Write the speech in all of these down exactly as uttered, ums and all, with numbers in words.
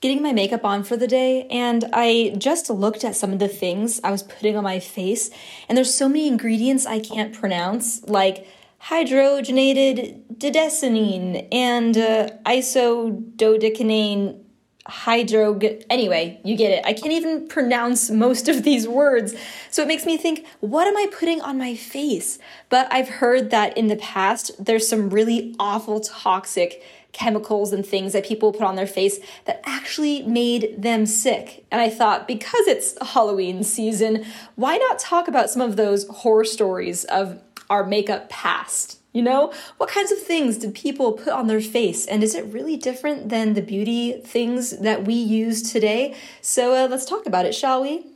Getting my makeup on for the day, and I just looked at some of the things I was putting on my face, and there's so many ingredients I can't pronounce, like hydrogenated didecenine and uh, isododecanane hydro... Anyway, you get it. I can't even pronounce most of these words, so it makes me think, what am I putting on my face? But I've heard that in the past, there's some really awful toxic chemicals and things that people put on their face that actually made them sick. And I thought, because it's Halloween season, why not talk about some of those horror stories of our makeup past? You know, what kinds of things did people put on their face? And is it really different than the beauty things that we use today? So uh, let's talk about it, shall we?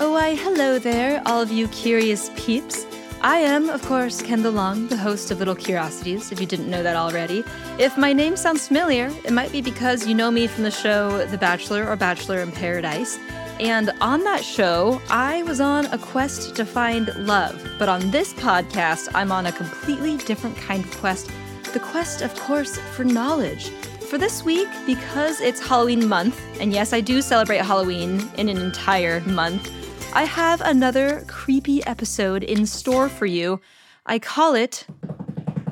Oh, why, hello there, all of you curious peeps. I am, of course, Kendall Long, the host of Little Curiosities, if you didn't know that already. If my name sounds familiar, it might be because you know me from the show The Bachelor or Bachelor in Paradise. And on that show, I was on a quest to find love. But on this podcast, I'm on a completely different kind of quest. The quest, of course, for knowledge. For this week, because it's Halloween month, and yes, I do celebrate Halloween in an entire month, I have another creepy episode in store for you. I call it,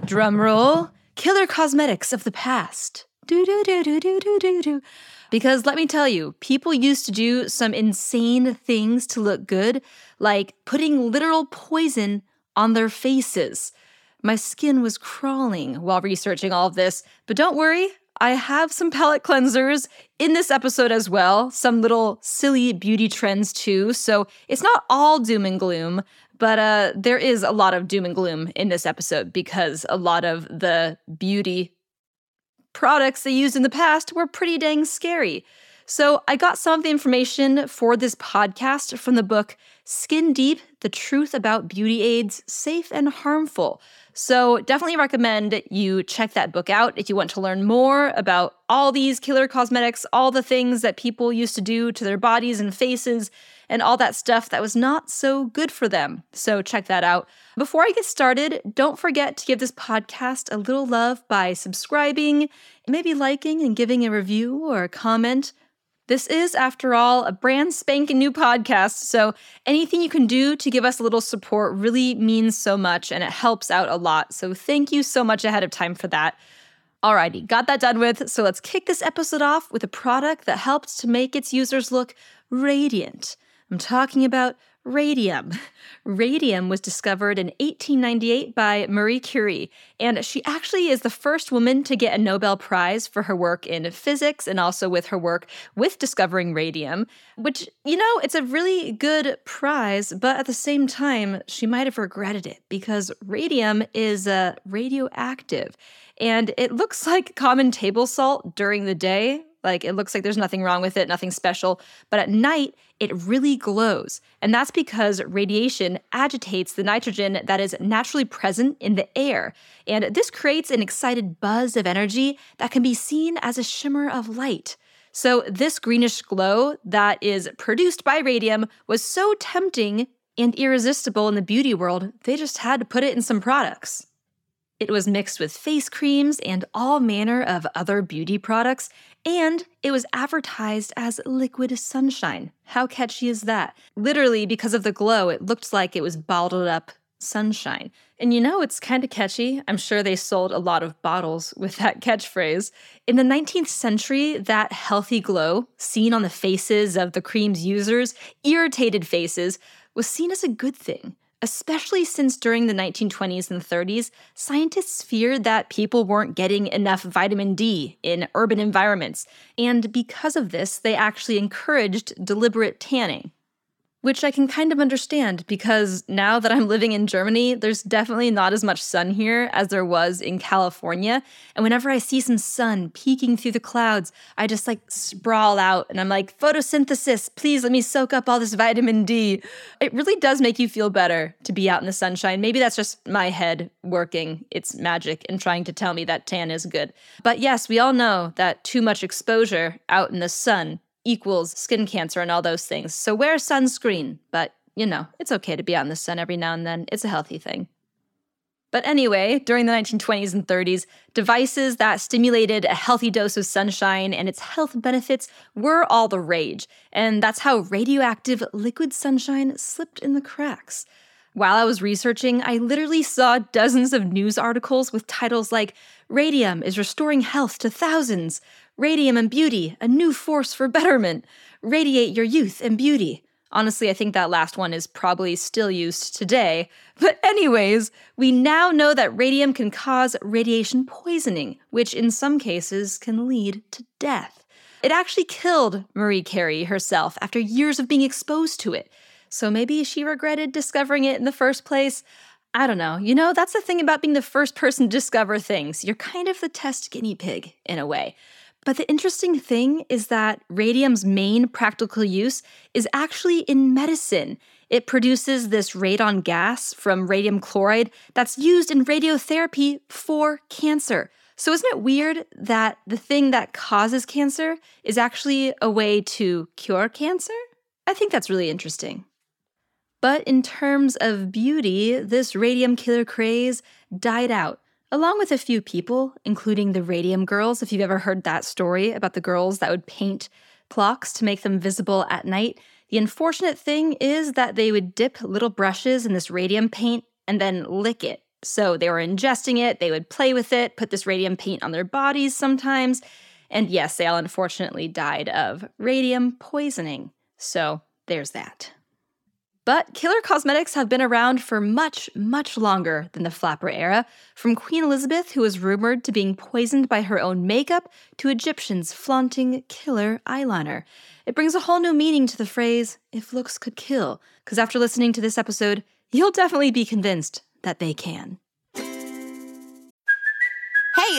drumroll, Killer Cosmetics of the Past. Do-do-do-do-do-do-do-do. Because let me tell you, people used to do some insane things to look good, like putting literal poison on their faces. My skin was crawling while researching all of this, but don't worry. I have some palette cleansers in this episode as well, some little silly beauty trends too, so it's not all doom and gloom, but uh, there is a lot of doom and gloom in this episode because a lot of the beauty products they used in the past were pretty dang scary. So I got some of the information for this podcast from the book Skin Deep, The Truth About Beauty Aids, Safe and Harmful. So definitely recommend you check that book out if you want to learn more about all these killer cosmetics, all the things that people used to do to their bodies and faces, and all that stuff that was not so good for them. So check that out. Before I get started, don't forget to give this podcast a little love by subscribing, maybe liking and giving a review or a comment. This is, after all, a brand spanking new podcast, so anything you can do to give us a little support really means so much, and it helps out a lot, so thank you so much ahead of time for that. Alrighty, got that done with, so let's kick this episode off with a product that helps to make its users look radiant. I'm talking about radium. Radium was discovered in eighteen ninety-eight by Marie Curie, and she actually is the first woman to get a Nobel Prize for her work in physics and also with her work with discovering radium, which, you know, it's a really good prize, but at the same time, she might have regretted it because radium is uh, radioactive, and it looks like common table salt during the day. Like, it looks like there's nothing wrong with it, nothing special. But at night, it really glows. And that's because radiation agitates the nitrogen that is naturally present in the air. And this creates an excited buzz of energy that can be seen as a shimmer of light. So this greenish glow that is produced by radium was so tempting and irresistible in the beauty world, they just had to put it in some products. It was mixed with face creams and all manner of other beauty products, and it was advertised as liquid sunshine. How catchy is that? Literally, because of the glow, it looked like it was bottled up sunshine. And you know, it's kind of catchy. I'm sure they sold a lot of bottles with that catchphrase. In the nineteenth century, that healthy glow seen on the faces of the cream's users, irritated faces, was seen as a good thing, especially since during the nineteen twenties and thirties, scientists feared that people weren't getting enough vitamin D in urban environments. And because of this, they actually encouraged deliberate tanning. Which I can kind of understand, because now that I'm living in Germany, there's definitely not as much sun here as there was in California. And whenever I see some sun peeking through the clouds, I just like sprawl out and I'm like, photosynthesis, please let me soak up all this vitamin D. It really does make you feel better to be out in the sunshine. Maybe that's just my head working its magic and trying to tell me that tan is good. But yes, we all know that too much exposure out in the sun equals skin cancer and all those things. So wear sunscreen, but, you know, it's okay to be out in the sun every now and then. It's a healthy thing. But anyway, during the nineteen twenties and thirties, devices that stimulated a healthy dose of sunshine and its health benefits were all the rage. And that's how radioactive liquid sunshine slipped in the cracks. While I was researching, I literally saw dozens of news articles with titles like, Radium is restoring health to thousands. Radium and beauty, a new force for betterment. Radiate your youth and beauty. Honestly, I think that last one is probably still used today. But anyways, we now know that radium can cause radiation poisoning, which in some cases can lead to death. It actually killed Marie Curie herself after years of being exposed to it. So maybe she regretted discovering it in the first place. I don't know. You know, that's the thing about being the first person to discover things. You're kind of the test guinea pig in a way. But the interesting thing is that radium's main practical use is actually in medicine. It produces this radon gas from radium chloride that's used in radiotherapy for cancer. So isn't it weird that the thing that causes cancer is actually a way to cure cancer? I think that's really interesting. But in terms of beauty, this radium killer craze died out, along with a few people, including the Radium Girls, if you've ever heard that story about the girls that would paint clocks to make them visible at night. The unfortunate thing is that they would dip little brushes in this radium paint and then lick it. So they were ingesting it, they would play with it, put this radium paint on their bodies sometimes, and yes, they all unfortunately died of radium poisoning. So there's that. But killer cosmetics have been around for much, much longer than the flapper era, from Queen Elizabeth, who was rumored to being poisoned by her own makeup, to Egyptians flaunting killer eyeliner. It brings a whole new meaning to the phrase, if looks could kill, because after listening to this episode, you'll definitely be convinced that they can. Hey,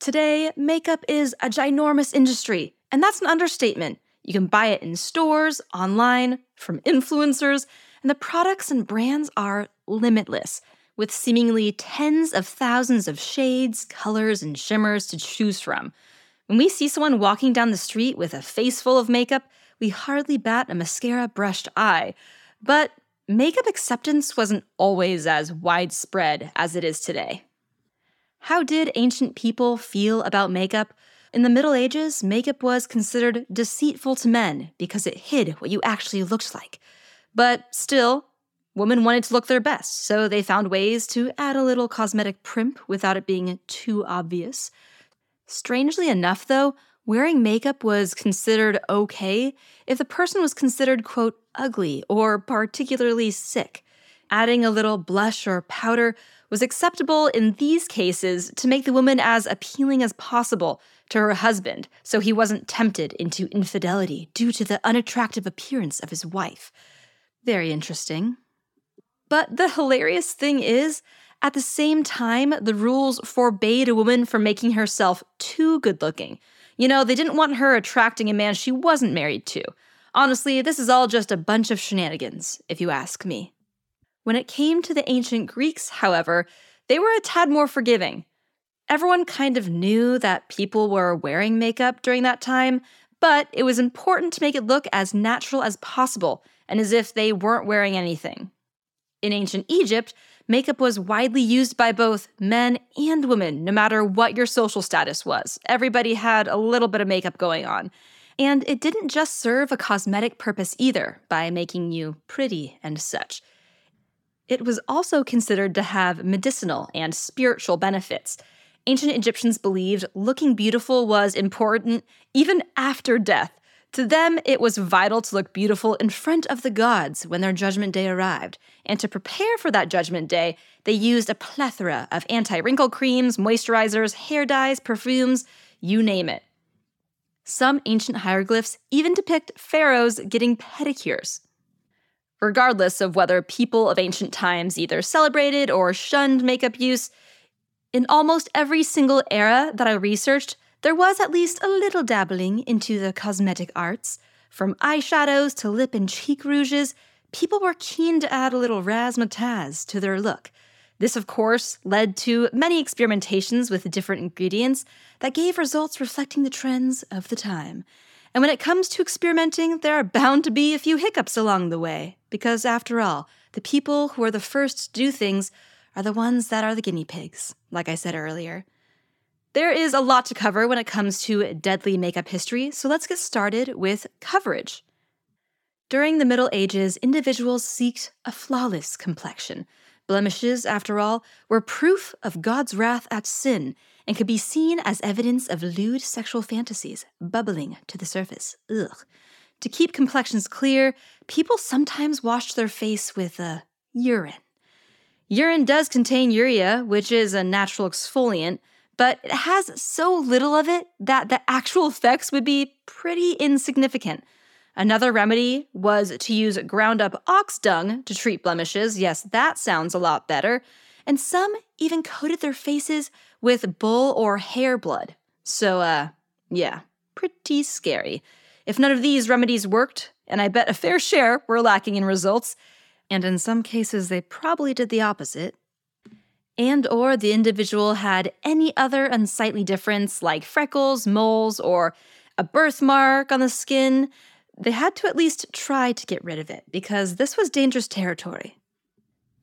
Today, makeup is a ginormous industry, and that's an understatement. You can buy it in stores, online, from influencers, and the products and brands are limitless, with seemingly tens of thousands of shades, colors, and shimmers to choose from. When we see someone walking down the street with a face full of makeup, we hardly bat a mascara-brushed eye. But makeup acceptance wasn't always as widespread as it is today. How did ancient people feel about makeup? In the Middle Ages, makeup was considered deceitful to men because it hid what you actually looked like. But still, women wanted to look their best, so they found ways to add a little cosmetic primp without it being too obvious. Strangely enough, though, wearing makeup was considered okay if the person was considered, quote, ugly or particularly sick. adding a little blush or powder was acceptable in these cases to make the woman as appealing as possible to her husband, so he wasn't tempted into infidelity due to the unattractive appearance of his wife. Very interesting. But the hilarious thing is, at the same time, the rules forbade a woman from making herself too good-looking. You know, they didn't want her attracting a man she wasn't married to. Honestly, this is all just a bunch of shenanigans, if you ask me. When it came to the ancient Greeks, however, they were a tad more forgiving. Everyone kind of knew that people were wearing makeup during that time, but it was important to make it look as natural as possible and as if they weren't wearing anything. In ancient Egypt, makeup was widely used by both men and women, no matter what your social status was. Everybody had a little bit of makeup going on. And it didn't just serve a cosmetic purpose either, by making you pretty and such. It was also considered to have medicinal and spiritual benefits. Ancient Egyptians believed looking beautiful was important even after death. To them, it was vital to look beautiful in front of the gods when their judgment day arrived. And to prepare for that judgment day, they used a plethora of anti-wrinkle creams, moisturizers, hair dyes, perfumes, you name it. Some ancient hieroglyphs even depict pharaohs getting pedicures. Regardless of whether people of ancient times either celebrated or shunned makeup use, in almost every single era that I researched, there was at least a little dabbling into the cosmetic arts. From eyeshadows to lip and cheek rouges, people were keen to add a little razzmatazz to their look. This, of course, led to many experimentations with different ingredients that gave results reflecting the trends of the time. And when it comes to experimenting, there are bound to be a few hiccups along the way, because after all, the people who are the first to do things are the ones that are the guinea pigs, like I said earlier. There is a lot to cover when it comes to deadly makeup history, so let's get started with coverage. During the Middle Ages, individuals sought a flawless complexion. Blemishes, after all, were proof of God's wrath at sin and could be seen as evidence of lewd sexual fantasies bubbling to the surface. Ugh. To keep complexions clear, people sometimes washed their face with uh, urine. Urine does contain urea, which is a natural exfoliant, but it has so little of it that the actual effects would be pretty insignificant. Another remedy was to use ground-up ox dung to treat blemishes. Yes, that sounds a lot better. And some even coated their faces with bull or hare blood. So, uh, yeah, pretty scary. If none of these remedies worked, and I bet a fair share were lacking in results, and in some cases they probably did the opposite, and or the individual had any other unsightly difference like freckles, moles, or a birthmark on the skin, they had to at least try to get rid of it because this was dangerous territory.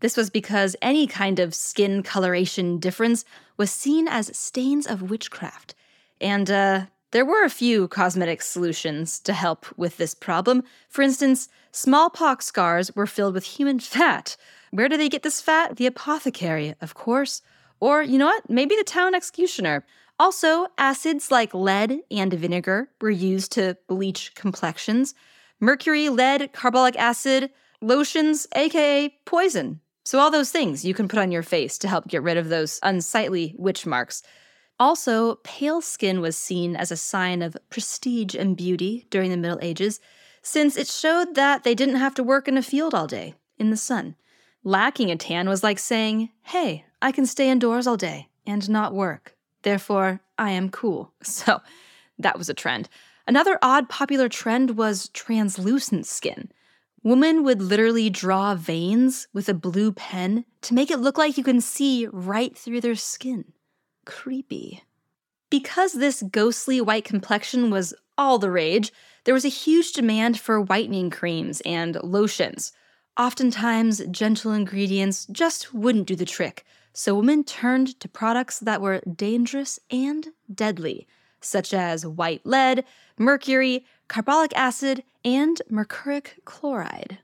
This was because any kind of skin coloration difference was seen as stains of witchcraft. And uh, there were a few cosmetic solutions to help with this problem. For instance, smallpox scars were filled with human fat. Where do they get this fat? The apothecary, of course. Or, you know what, maybe the town executioner. Also, acids like lead and vinegar were used to bleach complexions. Mercury, lead, carbolic acid, lotions, aka poison. So all those things you can put on your face to help get rid of those unsightly witch marks. Also, pale skin was seen as a sign of prestige and beauty during the Middle Ages, since it showed that they didn't have to work in a field all day, in the sun. Lacking a tan was like saying, hey, I can stay indoors all day and not work. Therefore, I am cool. So that was a trend. Another odd popular trend was translucent skin. Women would literally draw veins with a blue pen to make it look like you can see right through their skin. Creepy. Because this ghostly white complexion was all the rage, there was a huge demand for whitening creams and lotions. Oftentimes, gentle ingredients just wouldn't do the trick. So women turned to products that were dangerous and deadly, such as white lead, mercury, carbolic acid, and mercuric chloride.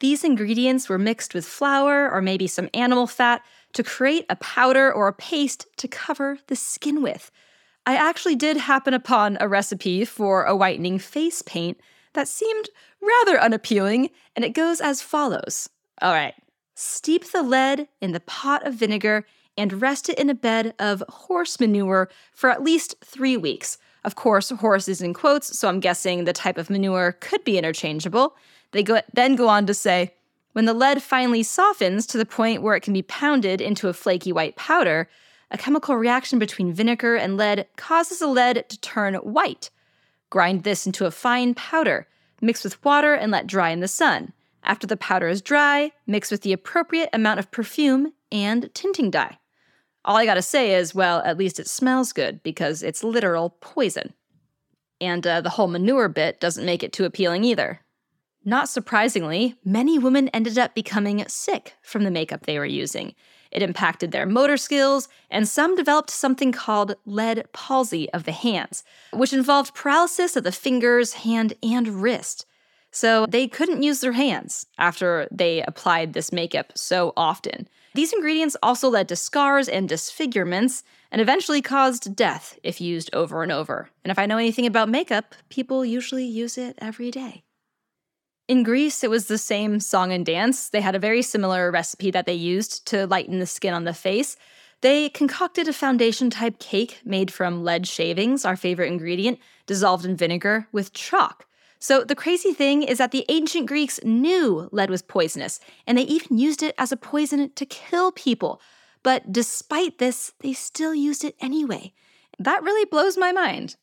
These ingredients were mixed with flour or maybe some animal fat to create a powder or a paste to cover the skin with. I actually did happen upon a recipe for a whitening face paint that seemed rather unappealing, and it goes as follows. All right. Steep the lead in the pot of vinegar and rest it in a bed of horse manure for at least three weeks. Of course, horse is in quotes, so I'm guessing the type of manure could be interchangeable. They go, then go on to say, when the lead finally softens to the point where it can be pounded into a flaky white powder, a chemical reaction between vinegar and lead causes the lead to turn white. Grind this into a fine powder, mix with water, and let dry in the sun. After the powder is dry, mix with the appropriate amount of perfume and tinting dye. All I gotta say is, well, at least it smells good, because it's literal poison. And uh, the whole manure bit doesn't make it too appealing either. Not surprisingly, many women ended up becoming sick from the makeup they were using. It impacted their motor skills, and some developed something called lead palsy of the hands, which involved paralysis of the fingers, hand, and wrist. So they couldn't use their hands after they applied this makeup so often. These ingredients also led to scars and disfigurements, and eventually caused death if used over and over. And if I know anything about makeup, people usually use it every day. In Greece, it was the same song and dance. They had a very similar recipe that they used to lighten the skin on the face. They concocted a foundation-type cake made from lead shavings, our favorite ingredient, dissolved in vinegar with chalk. So the crazy thing is that the ancient Greeks knew lead was poisonous, and they even used it as a poison to kill people. But despite this, they still used it anyway. That really blows my mind.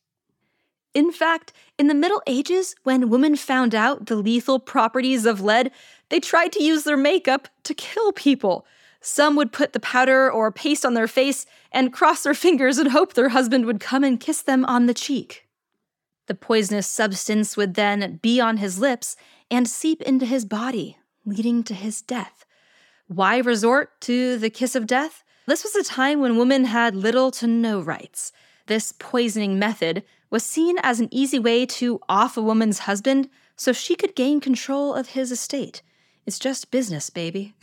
In fact, in the Middle Ages, when women found out the lethal properties of lead, they tried to use their makeup to kill people. Some would put the powder or paste on their face and cross their fingers and hope their husband would come and kiss them on the cheek. The poisonous substance would then be on his lips and seep into his body, leading to his death. Why resort to the kiss of death? This was a time when women had little to no rights. This poisoning method was seen as an easy way to off a woman's husband so she could gain control of his estate. It's just business, baby.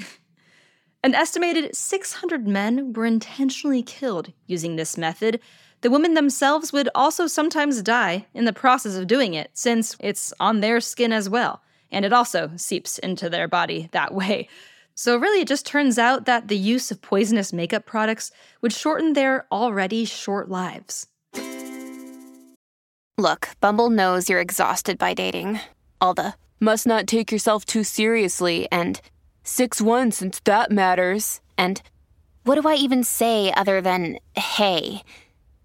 An estimated six hundred men were intentionally killed using this method. The women themselves would also sometimes die in the process of doing it, since it's on their skin as well, and it also seeps into their body that way. So really, it just turns out that the use of poisonous makeup products would shorten their already short lives. Look, Bumble knows you're exhausted by dating. All the, must not take yourself too seriously, and six one since that matters, and what do I even say other than, hey?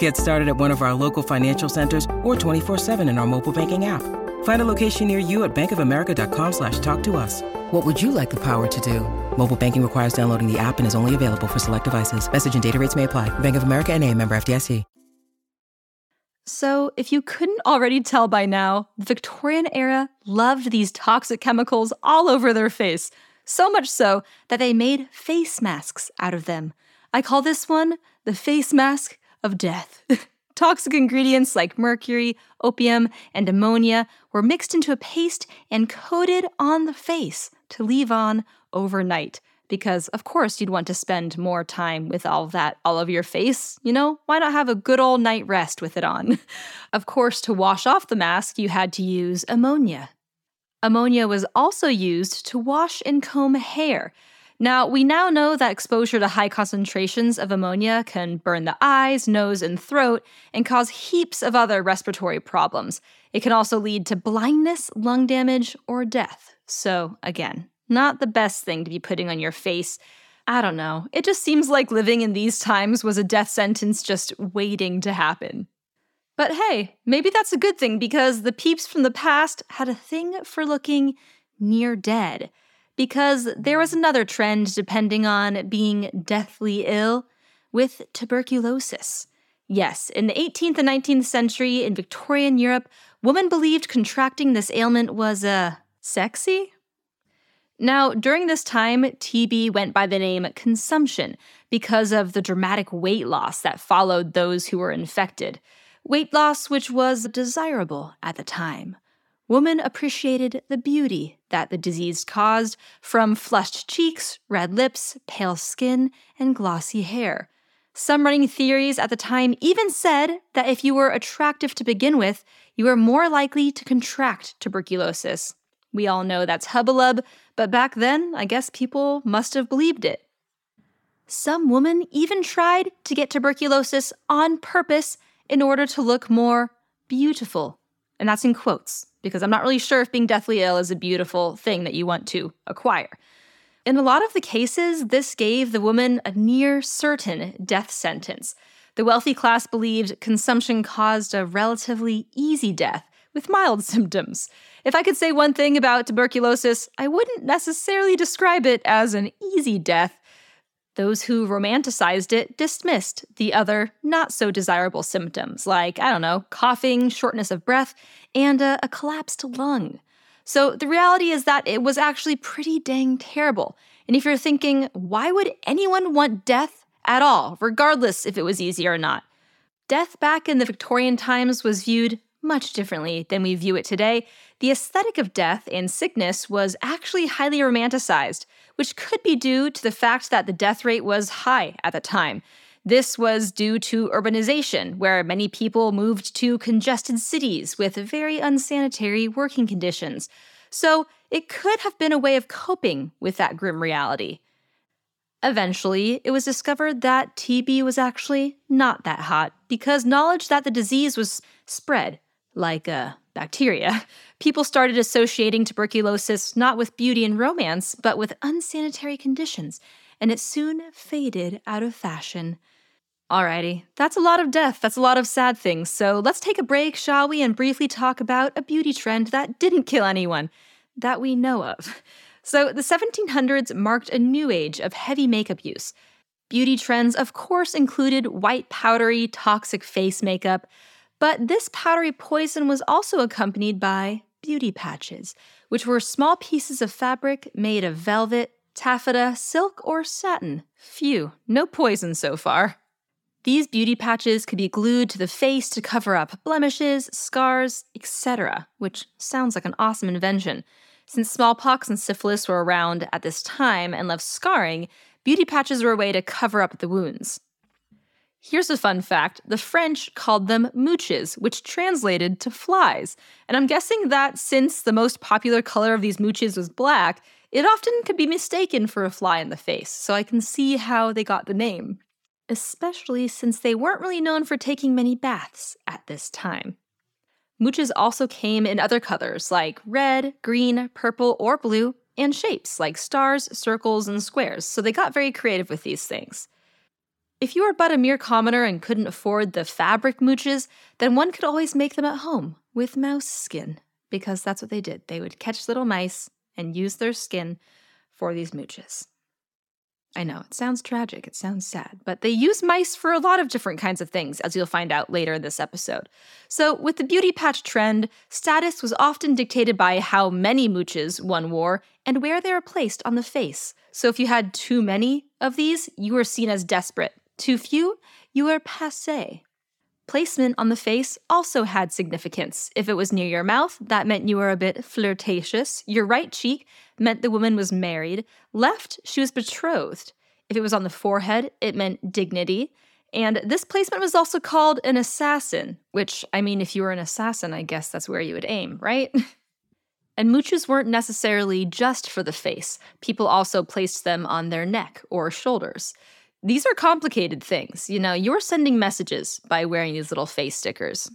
Get started at one of our local financial centers or twenty-four seven in our mobile banking app. Find a location near you at bankofamerica.com slash talk to us. What would you like the power to do? Mobile banking requires downloading the app and is only available for select devices. Message and data rates may apply. Bank of America N A, member F D I C. So if you couldn't already tell by now, the Victorian era loved these toxic chemicals all over their face. So much so that they made face masks out of them. I call this one the face mask of death. Toxic ingredients like mercury, opium, and ammonia were mixed into a paste and coated on the face to leave on overnight. Because, of course, you'd want to spend more time with all that all over your face. You know, why not have a good old night rest with it on? Of course, to wash off the mask, you had to use ammonia. Ammonia was also used to wash and comb hair. Now, we now know that exposure to high concentrations of ammonia can burn the eyes, nose, and throat and cause heaps of other respiratory problems. It can also lead to blindness, lung damage, or death. So, again, not the best thing to be putting on your face. I don't know. It just seems like living in these times was a death sentence just waiting to happen. But hey, maybe that's a good thing because the peeps from the past had a thing for looking near dead. Because there was another trend depending on being deathly ill with tuberculosis. Yes, in the eighteenth and nineteenth century in Victorian Europe, women believed contracting this ailment was, uh, sexy? Now, during this time, T B went by the name consumption because of the dramatic weight loss that followed those who were infected. Weight loss which was desirable at the time. Women appreciated the beauty that the disease caused, from flushed cheeks, red lips, pale skin, and glossy hair. Some running theories at the time even said that if you were attractive to begin with, you were more likely to contract tuberculosis. We all know that's hubbub, but back then, I guess people must have believed it. Some women even tried to get tuberculosis on purpose in order to look more beautiful. And that's in quotes, because I'm not really sure if being deathly ill is a beautiful thing that you want to acquire. In a lot of the cases, this gave the woman a near certain death sentence. The wealthy class believed consumption caused a relatively easy death with mild symptoms. If I could say one thing about tuberculosis, I wouldn't necessarily describe it as an easy death. Those who romanticized it dismissed the other not-so-desirable symptoms like, I don't know, coughing, shortness of breath, and a, a collapsed lung. So the reality is that it was actually pretty dang terrible. And if you're thinking, why would anyone want death at all, regardless if it was easy or not? Death back in the Victorian times was viewed much differently than we view it today. The aesthetic of death and sickness was actually highly romanticized, which could be due to the fact that the death rate was high at the time. This was due to urbanization, where many people moved to congested cities with very unsanitary working conditions. So it could have been a way of coping with that grim reality. Eventually, it was discovered that T B was actually not that hot because knowledge that the disease was spread like a bacteria. People started associating tuberculosis not with beauty and romance, but with unsanitary conditions, and it soon faded out of fashion. Alrighty, that's a lot of death, that's a lot of sad things, so let's take a break, shall we, and briefly talk about a beauty trend that didn't kill anyone, that we know of. So the seventeen hundreds marked a new age of heavy makeup use. Beauty trends, of course, included white, powdery, toxic face makeup, but this powdery poison was also accompanied by beauty patches, which were small pieces of fabric made of velvet, taffeta, silk, or satin. Phew, no poison so far. These beauty patches could be glued to the face to cover up blemishes, scars, et cetera, which sounds like an awesome invention. Since smallpox and syphilis were around at this time and left scarring, beauty patches were a way to cover up the wounds. Here's a fun fact. The French called them mouches, which translated to flies. And I'm guessing that since the most popular color of these mouches was black, it often could be mistaken for a fly in the face, so I can see how they got the name. Especially since they weren't really known for taking many baths at this time. Mouches also came in other colors like red, green, purple, or blue, and shapes like stars, circles, and squares, so they got very creative with these things. If you were but a mere commoner and couldn't afford the fabric mouches, then one could always make them at home with mouse skin, because that's what they did. They would catch little mice and use their skin for these mouches. I know, it sounds tragic, it sounds sad, but they use mice for a lot of different kinds of things, as you'll find out later in this episode. So with the beauty patch trend, status was often dictated by how many mouches one wore and where they were placed on the face. So if you had too many of these, you were seen as desperate. Too few, you are passé. Placement on the face also had significance. If it was near your mouth, that meant you were a bit flirtatious. Your right cheek meant the woman was married. Left, she was betrothed. If it was on the forehead, it meant dignity. And this placement was also called an assassin, which, I mean, if you were an assassin, I guess that's where you would aim, right? And mouches weren't necessarily just for the face. People also placed them on their neck or shoulders. These are complicated things. You know, you're sending messages by wearing these little face stickers.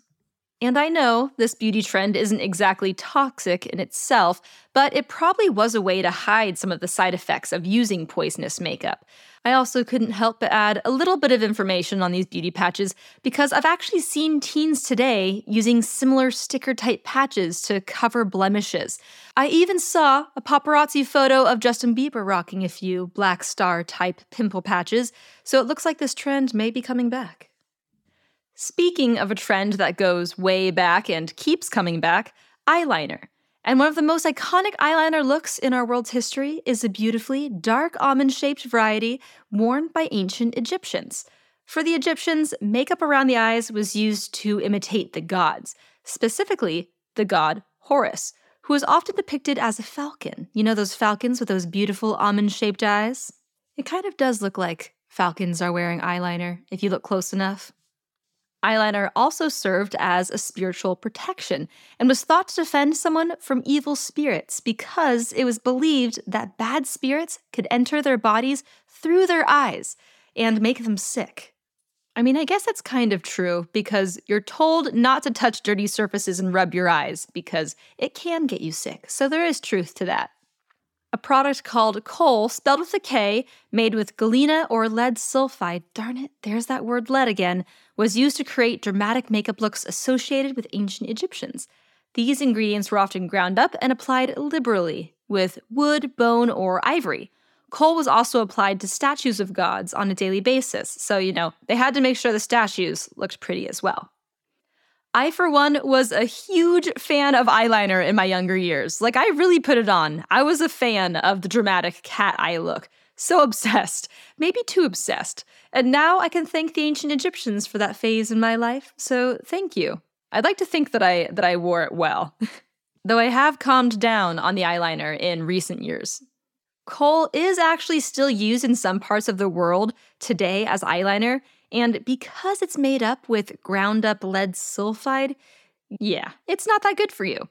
And I know this beauty trend isn't exactly toxic in itself, but it probably was a way to hide some of the side effects of using poisonous makeup. I also couldn't help but add a little bit of information on these beauty patches because I've actually seen teens today using similar sticker-type patches to cover blemishes. I even saw a paparazzi photo of Justin Bieber rocking a few black star-type pimple patches, so it looks like this trend may be coming back. Speaking of a trend that goes way back and keeps coming back, eyeliner. And one of the most iconic eyeliner looks in our world's history is a beautifully dark almond-shaped variety worn by ancient Egyptians. For the Egyptians, makeup around the eyes was used to imitate the gods, specifically the god Horus, who is often depicted as a falcon. You know those falcons with those beautiful almond-shaped eyes? It kind of does look like falcons are wearing eyeliner, if you look close enough. Eyeliner also served as a spiritual protection and was thought to defend someone from evil spirits because it was believed that bad spirits could enter their bodies through their eyes and make them sick. I mean, I guess that's kind of true because you're told not to touch dirty surfaces and rub your eyes because it can get you sick, so there is truth to that. A product called Kohl, spelled with a K, made with galena or lead sulfide, darn it, there's that word lead again, was used to create dramatic makeup looks associated with ancient Egyptians. These ingredients were often ground up and applied liberally with wood, bone, or ivory. Kohl was also applied to statues of gods on a daily basis, so, you know, they had to make sure the statues looked pretty as well. I, for one, was a huge fan of eyeliner in my younger years. Like, I really put it on. I was a fan of the dramatic cat eye look. So obsessed. Maybe too obsessed. And now I can thank the ancient Egyptians for that phase in my life, so thank you. I'd like to think that I that I wore it well. Though I have calmed down on the eyeliner in recent years. Kohl is actually still used in some parts of the world today as eyeliner, and because it's made up with ground-up lead sulfide, yeah, it's not that good for you.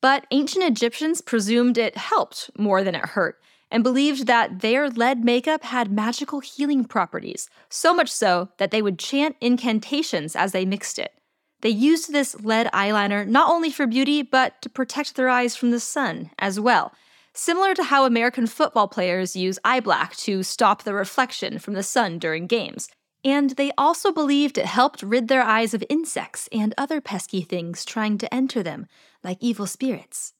But ancient Egyptians presumed it helped more than it hurt, and believed that their lead makeup had magical healing properties, so much so that they would chant incantations as they mixed it. They used this lead eyeliner not only for beauty, but to protect their eyes from the sun as well, similar to how American football players use eye black to stop the reflection from the sun during games. And they also believed it helped rid their eyes of insects and other pesky things trying to enter them, like evil spirits.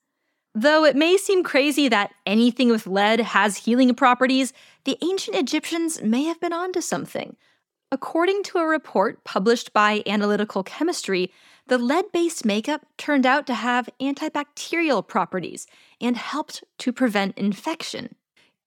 Though it may seem crazy that anything with lead has healing properties, the ancient Egyptians may have been onto something. According to a report published by Analytical Chemistry, the lead-based makeup turned out to have antibacterial properties and helped to prevent infection.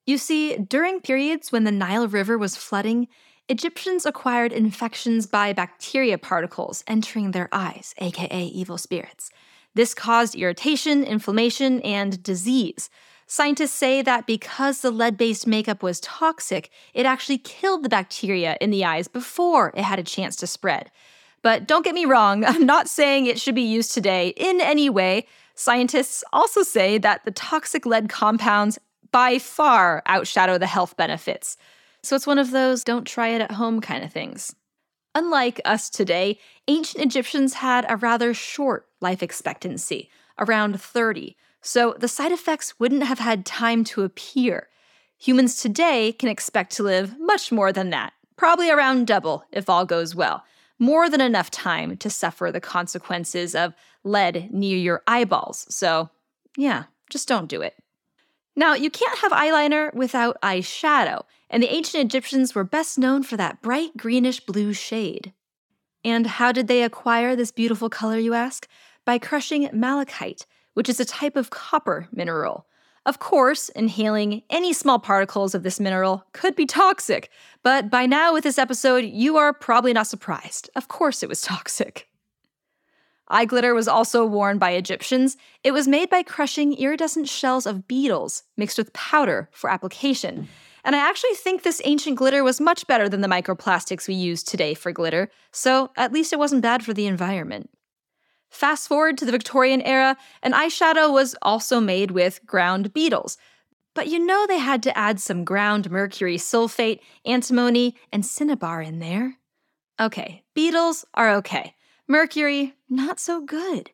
You see, during periods when the Nile River was flooding, Egyptians acquired infections by bacteria particles entering their eyes, aka evil spirits. This caused irritation, inflammation, and disease. Scientists say that because the lead-based makeup was toxic, it actually killed the bacteria in the eyes before it had a chance to spread. But don't get me wrong, I'm not saying it should be used today in any way. Scientists also say that the toxic lead compounds by far outshadow the health benefits. So it's one of those don't try it at home kind of things. Unlike us today, ancient Egyptians had a rather short life expectancy, around thirty, so the side effects wouldn't have had time to appear. Humans today can expect to live much more than that, probably around double if all goes well, more than enough time to suffer the consequences of lead near your eyeballs. So yeah, just don't do it. Now, you can't have eyeliner without eyeshadow, and the ancient Egyptians were best known for that bright greenish-blue shade. And how did they acquire this beautiful color, you ask? By crushing malachite, which is a type of copper mineral. Of course, inhaling any small particles of this mineral could be toxic, but by now with this episode, you are probably not surprised. Of course it was toxic. Eye glitter was also worn by Egyptians. It was made by crushing iridescent shells of beetles mixed with powder for application. And I actually think this ancient glitter was much better than the microplastics we use today for glitter, so at least it wasn't bad for the environment. Fast forward to the Victorian era, and eyeshadow was also made with ground beetles. But you know they had to add some ground mercury sulfate, antimony, and cinnabar in there. Okay, beetles are okay. Mercury, not so good.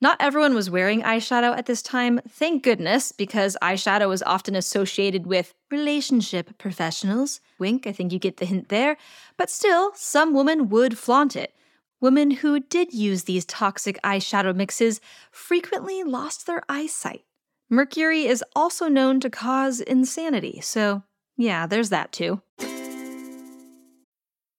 Not everyone was wearing eyeshadow at this time, thank goodness, because eyeshadow was often associated with relationship professionals. Wink, I think you get the hint there. But still, some women would flaunt it. Women who did use these toxic eyeshadow mixes frequently lost their eyesight. Mercury is also known to cause insanity, so yeah, there's that too.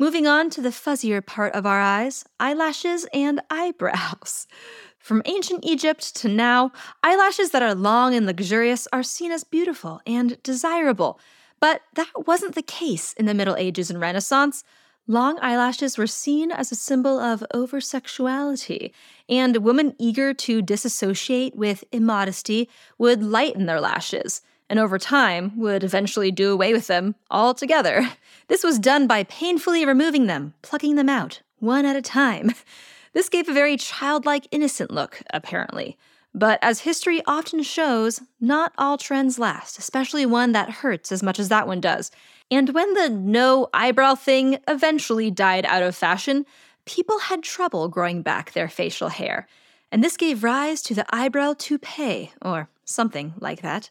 Moving on to the fuzzier part of our eyes, eyelashes and eyebrows. From ancient Egypt to now, eyelashes that are long and luxurious are seen as beautiful and desirable. But that wasn't the case in the Middle Ages and Renaissance. Long eyelashes were seen as a symbol of over-sexuality, and women eager to disassociate with immodesty would lighten their lashes, and over time would eventually do away with them altogether. This was done by painfully removing them, plucking them out, one at a time. This gave a very childlike, innocent look, apparently. But as history often shows, not all trends last, especially one that hurts as much as that one does. And when the no eyebrow thing eventually died out of fashion, people had trouble growing back their facial hair. And this gave rise to the eyebrow toupee, or something like that.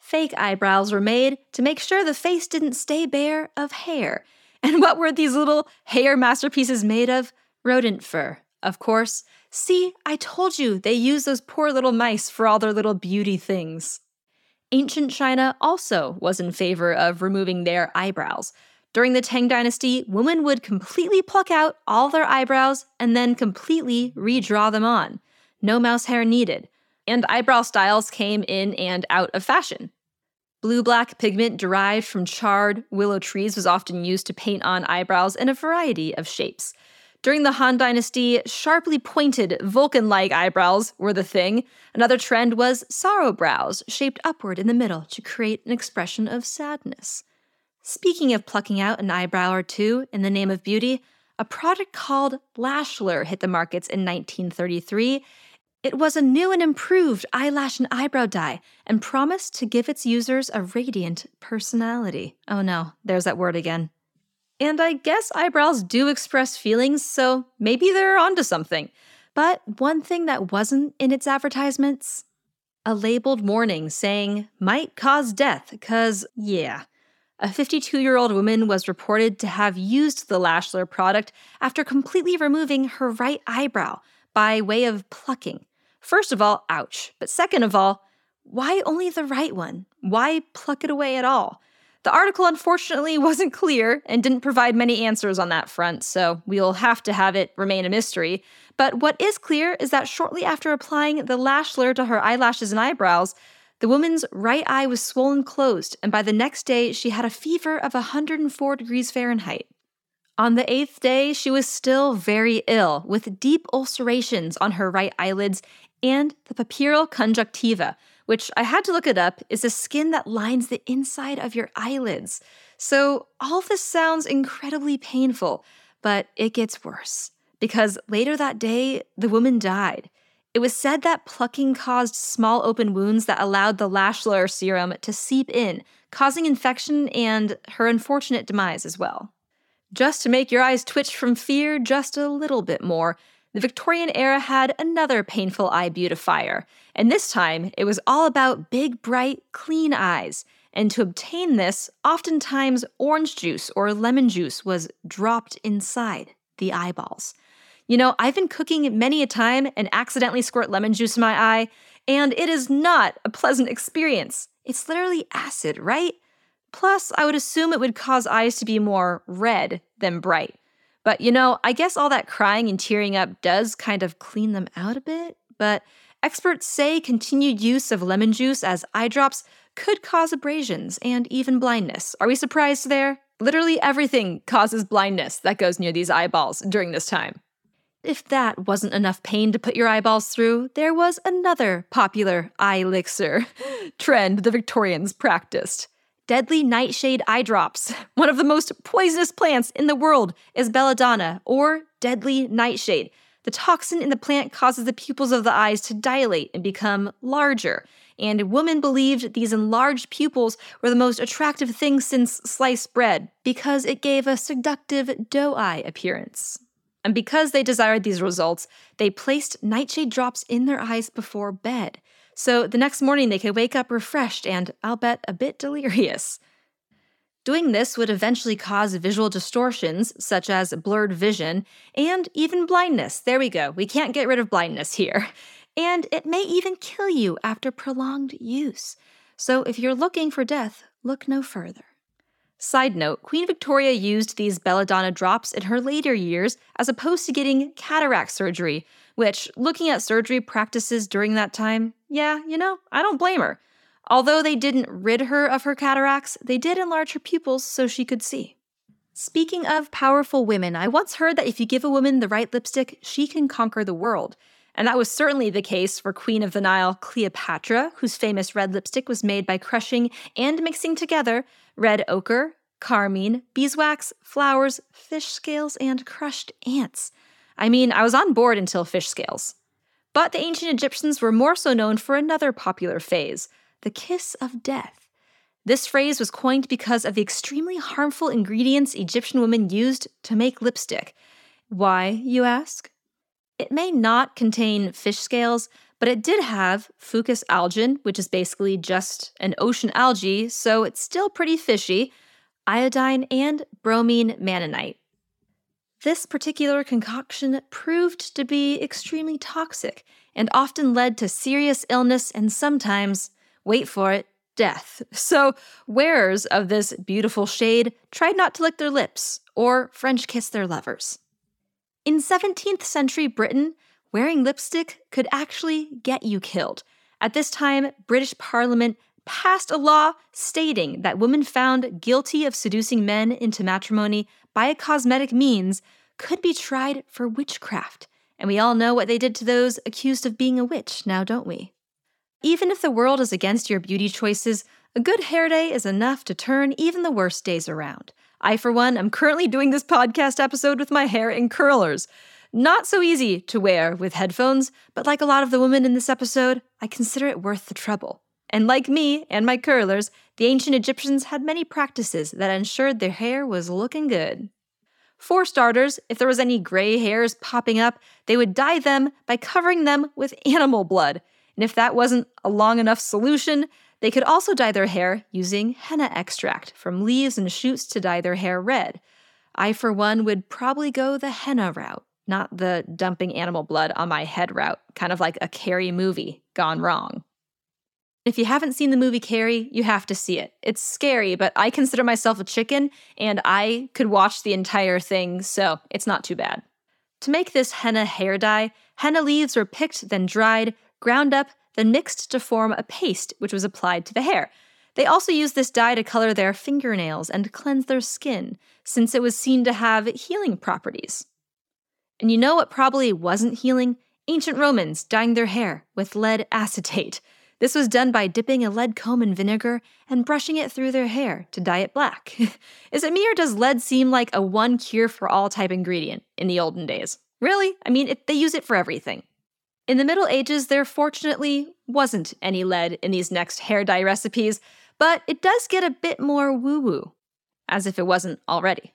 Fake eyebrows were made to make sure the face didn't stay bare of hair. And what were these little hair masterpieces made of? Rodent fur, of course. See, I told you they use those poor little mice for all their little beauty things. Ancient China also was in favor of removing their eyebrows. During the Tang Dynasty, women would completely pluck out all their eyebrows and then completely redraw them on. No mouse hair needed. And eyebrow styles came in and out of fashion. Blue-black pigment derived from charred willow trees was often used to paint on eyebrows in a variety of shapes. During the Han Dynasty, sharply pointed, Vulcan-like eyebrows were the thing. Another trend was sorrow brows, shaped upward in the middle to create an expression of sadness. Speaking of plucking out an eyebrow or two in the name of beauty, a product called Lashler hit the markets in nineteen thirty-three. It was a new and improved eyelash and eyebrow dye and promised to give its users a radiant personality. Oh no, there's that word again. And I guess eyebrows do express feelings, so maybe they're onto something. But one thing that wasn't in its advertisements? A labeled warning saying, might cause death, 'cause yeah. A fifty-two-year-old woman was reported to have used the Lashler product after completely removing her right eyebrow by way of plucking. First of all, ouch. But second of all, why only the right one? Why pluck it away at all? The article, unfortunately, wasn't clear and didn't provide many answers on that front, so we'll have to have it remain a mystery. But what is clear is that shortly after applying the Lashler to her eyelashes and eyebrows, the woman's right eye was swollen closed, and by the next day, she had a fever of one hundred four degrees Fahrenheit. On the eighth day, she was still very ill, with deep ulcerations on her right eyelids and the papilla conjunctiva, which I had to look it up, is the skin that lines the inside of your eyelids. So all this sounds incredibly painful, but it gets worse, because later that day, the woman died. It was said that plucking caused small open wounds that allowed the Lashler serum to seep in, causing infection and her unfortunate demise as well. Just to make your eyes twitch from fear just a little bit more, the Victorian era had another painful eye beautifier, and this time it was all about big, bright, clean eyes. And to obtain this, oftentimes orange juice or lemon juice was dropped inside the eyeballs. You know, I've been cooking many a time and accidentally squirt lemon juice in my eye, and it is not a pleasant experience. It's literally acid, right? Plus, I would assume it would cause eyes to be more red than bright. But, you know, I guess all that crying and tearing up does kind of clean them out a bit. But experts say continued use of lemon juice as eye drops could cause abrasions and even blindness. Are we surprised there? Literally everything causes blindness that goes near these eyeballs during this time. If that wasn't enough pain to put your eyeballs through, there was another popular eye elixir trend the Victorians practiced. Deadly nightshade eye drops. One of the most poisonous plants in the world is belladonna, or deadly nightshade. The toxin in the plant causes the pupils of the eyes to dilate and become larger, and women believed these enlarged pupils were the most attractive thing since sliced bread because it gave a seductive doe-eye appearance. And because they desired these results, they placed nightshade drops in their eyes before bed, so the next morning they could wake up refreshed and, I'll bet, a bit delirious. Doing this would eventually cause visual distortions, such as blurred vision, and even blindness. There we go. We can't get rid of blindness here. And it may even kill you after prolonged use. So if you're looking for death, look no further. Side note, Queen Victoria used these belladonna drops in her later years as opposed to getting cataract surgery, which, looking at surgery practices during that time, yeah, you know, I don't blame her. Although they didn't rid her of her cataracts, they did enlarge her pupils so she could see. Speaking of powerful women, I once heard that if you give a woman the right lipstick, she can conquer the world. And that was certainly the case for Queen of the Nile Cleopatra, whose famous red lipstick was made by crushing and mixing together red ochre, carmine, beeswax, flowers, fish scales, and crushed ants. I mean, I was on board until fish scales. But the ancient Egyptians were more so known for another popular phase— the kiss of death. This phrase was coined because of the extremely harmful ingredients Egyptian women used to make lipstick. Why, you ask? It may not contain fish scales, but it did have fucus algin, which is basically just an ocean algae, so it's still pretty fishy, iodine, and bromine mannanite. This particular concoction proved to be extremely toxic and often led to serious illness and sometimes, wait for it, death. So wearers of this beautiful shade tried not to lick their lips or French kiss their lovers. In seventeenth century Britain, wearing lipstick could actually get you killed. At this time, British Parliament passed a law stating that women found guilty of seducing men into matrimony by a cosmetic means could be tried for witchcraft. And we all know what they did to those accused of being a witch now, don't we? Even if the world is against your beauty choices, a good hair day is enough to turn even the worst days around. I, for one, am currently doing this podcast episode with my hair in curlers. Not so easy to wear with headphones, but like a lot of the women in this episode, I consider it worth the trouble. And like me and my curlers, the ancient Egyptians had many practices that ensured their hair was looking good. For starters, if there was any gray hairs popping up, they would dye them by covering them with animal blood. And if that wasn't a long enough solution, they could also dye their hair using henna extract from leaves and shoots to dye their hair red. I, for one, would probably go the henna route, not the dumping animal blood on my head route, kind of like a Carrie movie gone wrong. If you haven't seen the movie Carrie, you have to see it. It's scary, but I consider myself a chicken, and I could watch the entire thing, so it's not too bad. To make this henna hair dye, henna leaves were picked, then dried, ground up, then mixed to form a paste, which was applied to the hair. They also used this dye to color their fingernails and cleanse their skin, since it was seen to have healing properties. And you know what probably wasn't healing? Ancient Romans dyeing their hair with lead acetate. This was done by dipping a lead comb in vinegar and brushing it through their hair to dye it black. Is it me or does lead seem like a one cure for all type ingredient in the olden days? Really? I mean, it, they use it for everything. In the Middle Ages, there fortunately wasn't any lead in these next hair dye recipes, but it does get a bit more woo-woo, as if it wasn't already.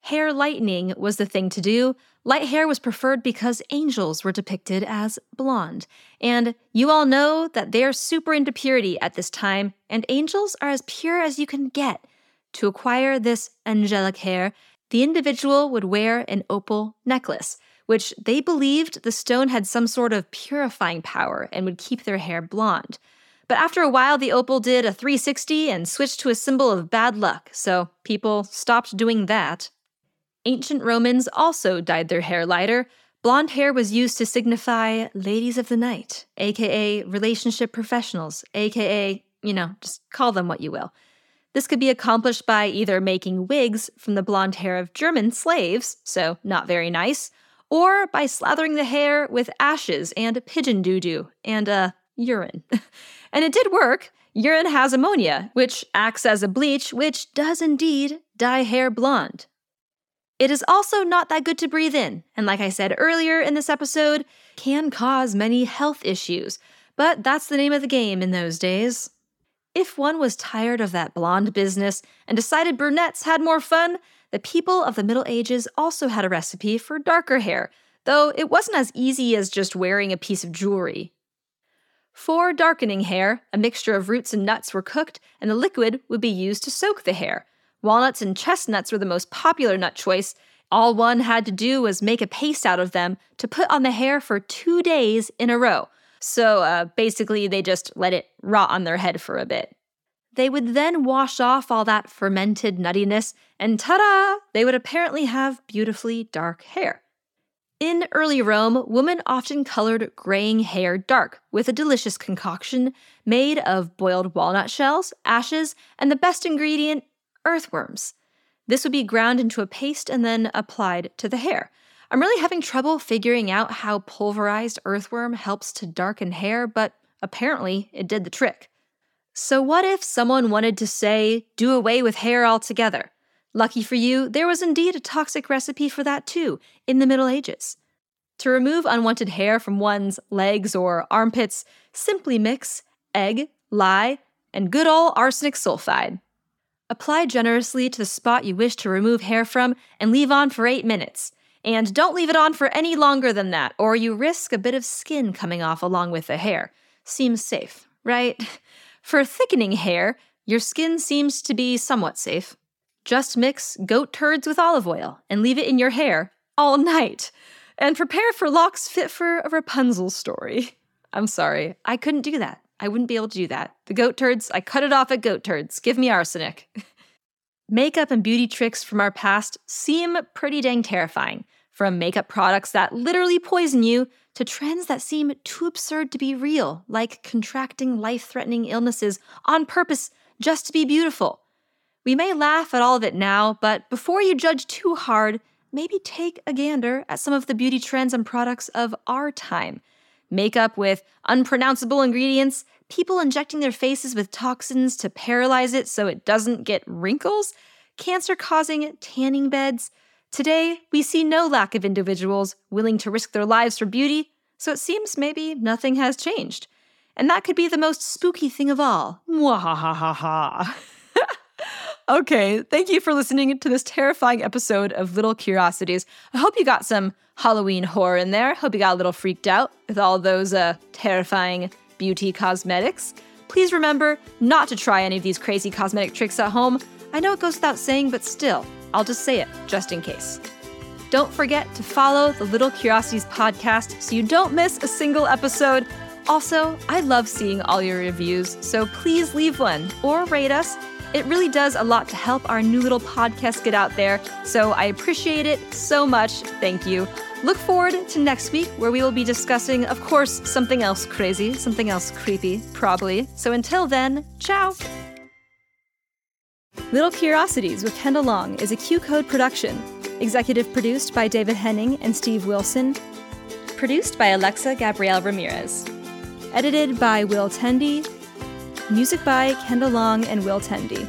Hair lightening was the thing to do. Light hair was preferred because angels were depicted as blonde, and you all know that they're super into purity at this time, and angels are as pure as you can get. To acquire this angelic hair, the individual would wear an opal necklace, which they believed the stone had some sort of purifying power and would keep their hair blonde. But after a while, the opal did a three sixty and switched to a symbol of bad luck, so people stopped doing that. Ancient Romans also dyed their hair lighter. Blonde hair was used to signify ladies of the night, aka relationship professionals, aka, you know, just call them what you will. This could be accomplished by either making wigs from the blonde hair of German slaves, so not very nice, or by slathering the hair with ashes and pigeon doo-doo and uh, urine. And it did work. Urine has ammonia, which acts as a bleach, which does indeed dye hair blonde. It is also not that good to breathe in, and like I said earlier in this episode, can cause many health issues, but that's the name of the game in those days. If one was tired of that blonde business and decided brunettes had more fun, the people of the Middle Ages also had a recipe for darker hair, though it wasn't as easy as just wearing a piece of jewelry. For darkening hair, a mixture of roots and nuts were cooked, and the liquid would be used to soak the hair. Walnuts and chestnuts were the most popular nut choice. All one had to do was make a paste out of them to put on the hair for two days in a row. So uh, basically, they just let it rot on their head for a bit. They would then wash off all that fermented nuttiness, and ta-da! They would apparently have beautifully dark hair. In early Rome, women often colored graying hair dark with a delicious concoction made of boiled walnut shells, ashes, and the best ingredient, earthworms. This would be ground into a paste and then applied to the hair. I'm really having trouble figuring out how pulverized earthworm helps to darken hair, but apparently it did the trick. So what if someone wanted to, say, do away with hair altogether? Lucky for you, there was indeed a toxic recipe for that too, in the Middle Ages. To remove unwanted hair from one's legs or armpits, simply mix egg, lye, and good old arsenic sulfide. Apply generously to the spot you wish to remove hair from and leave on for eight minutes. And don't leave it on for any longer than that, or you risk a bit of skin coming off along with the hair. Seems safe, right? For thickening hair, your skin seems to be somewhat safe. Just mix goat turds with olive oil and leave it in your hair all night. And prepare for locks fit for a Rapunzel story. I'm sorry, I couldn't do that. I wouldn't be able to do that. The goat turds, I cut it off at goat turds. Give me arsenic. Makeup and beauty tricks from our past seem pretty dang terrifying. From makeup products that literally poison you to trends that seem too absurd to be real, like contracting life-threatening illnesses on purpose just to be beautiful. We may laugh at all of it now, but before you judge too hard, maybe take a gander at some of the beauty trends and products of our time. Makeup with unpronounceable ingredients, people injecting their faces with toxins to paralyze it so it doesn't get wrinkles, cancer-causing tanning beds. Today, we see no lack of individuals willing to risk their lives for beauty, so it seems maybe nothing has changed. And that could be the most spooky thing of all. Mwahahaha. Okay, thank you for listening to this terrifying episode of Little Curiosities. I hope you got some Halloween horror in there. Hope you got a little freaked out with all those uh, terrifying beauty cosmetics. Please remember not to try any of these crazy cosmetic tricks at home. I know it goes without saying, but still, I'll just say it just in case. Don't forget to follow the Little Curiosities podcast so you don't miss a single episode. Also, I love seeing all your reviews, so please leave one or rate us. It really does a lot to help our new little podcast get out there, so I appreciate it so much. Thank you. Look forward to next week, where we will be discussing, of course, something else crazy, something else creepy, probably. So until then, ciao! Little Curiosities with Kendall Long is a Q Code production, executive produced by David Henning and Steve Wilson, produced by Alexa Gabrielle Ramirez, edited by Will Tendy, music by Kendall Long and Will Tendy.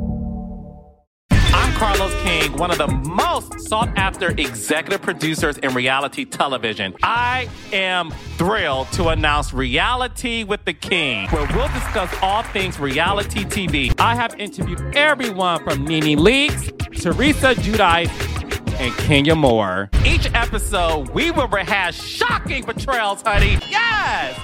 I'm Carlos King, one of the most sought-after executive producers in reality television. I am thrilled to announce Reality with the King, where we'll discuss all things reality T V. I have interviewed everyone from NeNe Leakes, Teresa Giudice, and Kenya Moore. Each episode, we will rehash shocking betrayals, honey. Yes!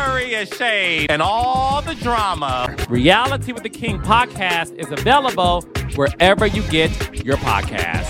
Hilarious shade and all the drama. Reality with the King podcast is available wherever you get your podcast.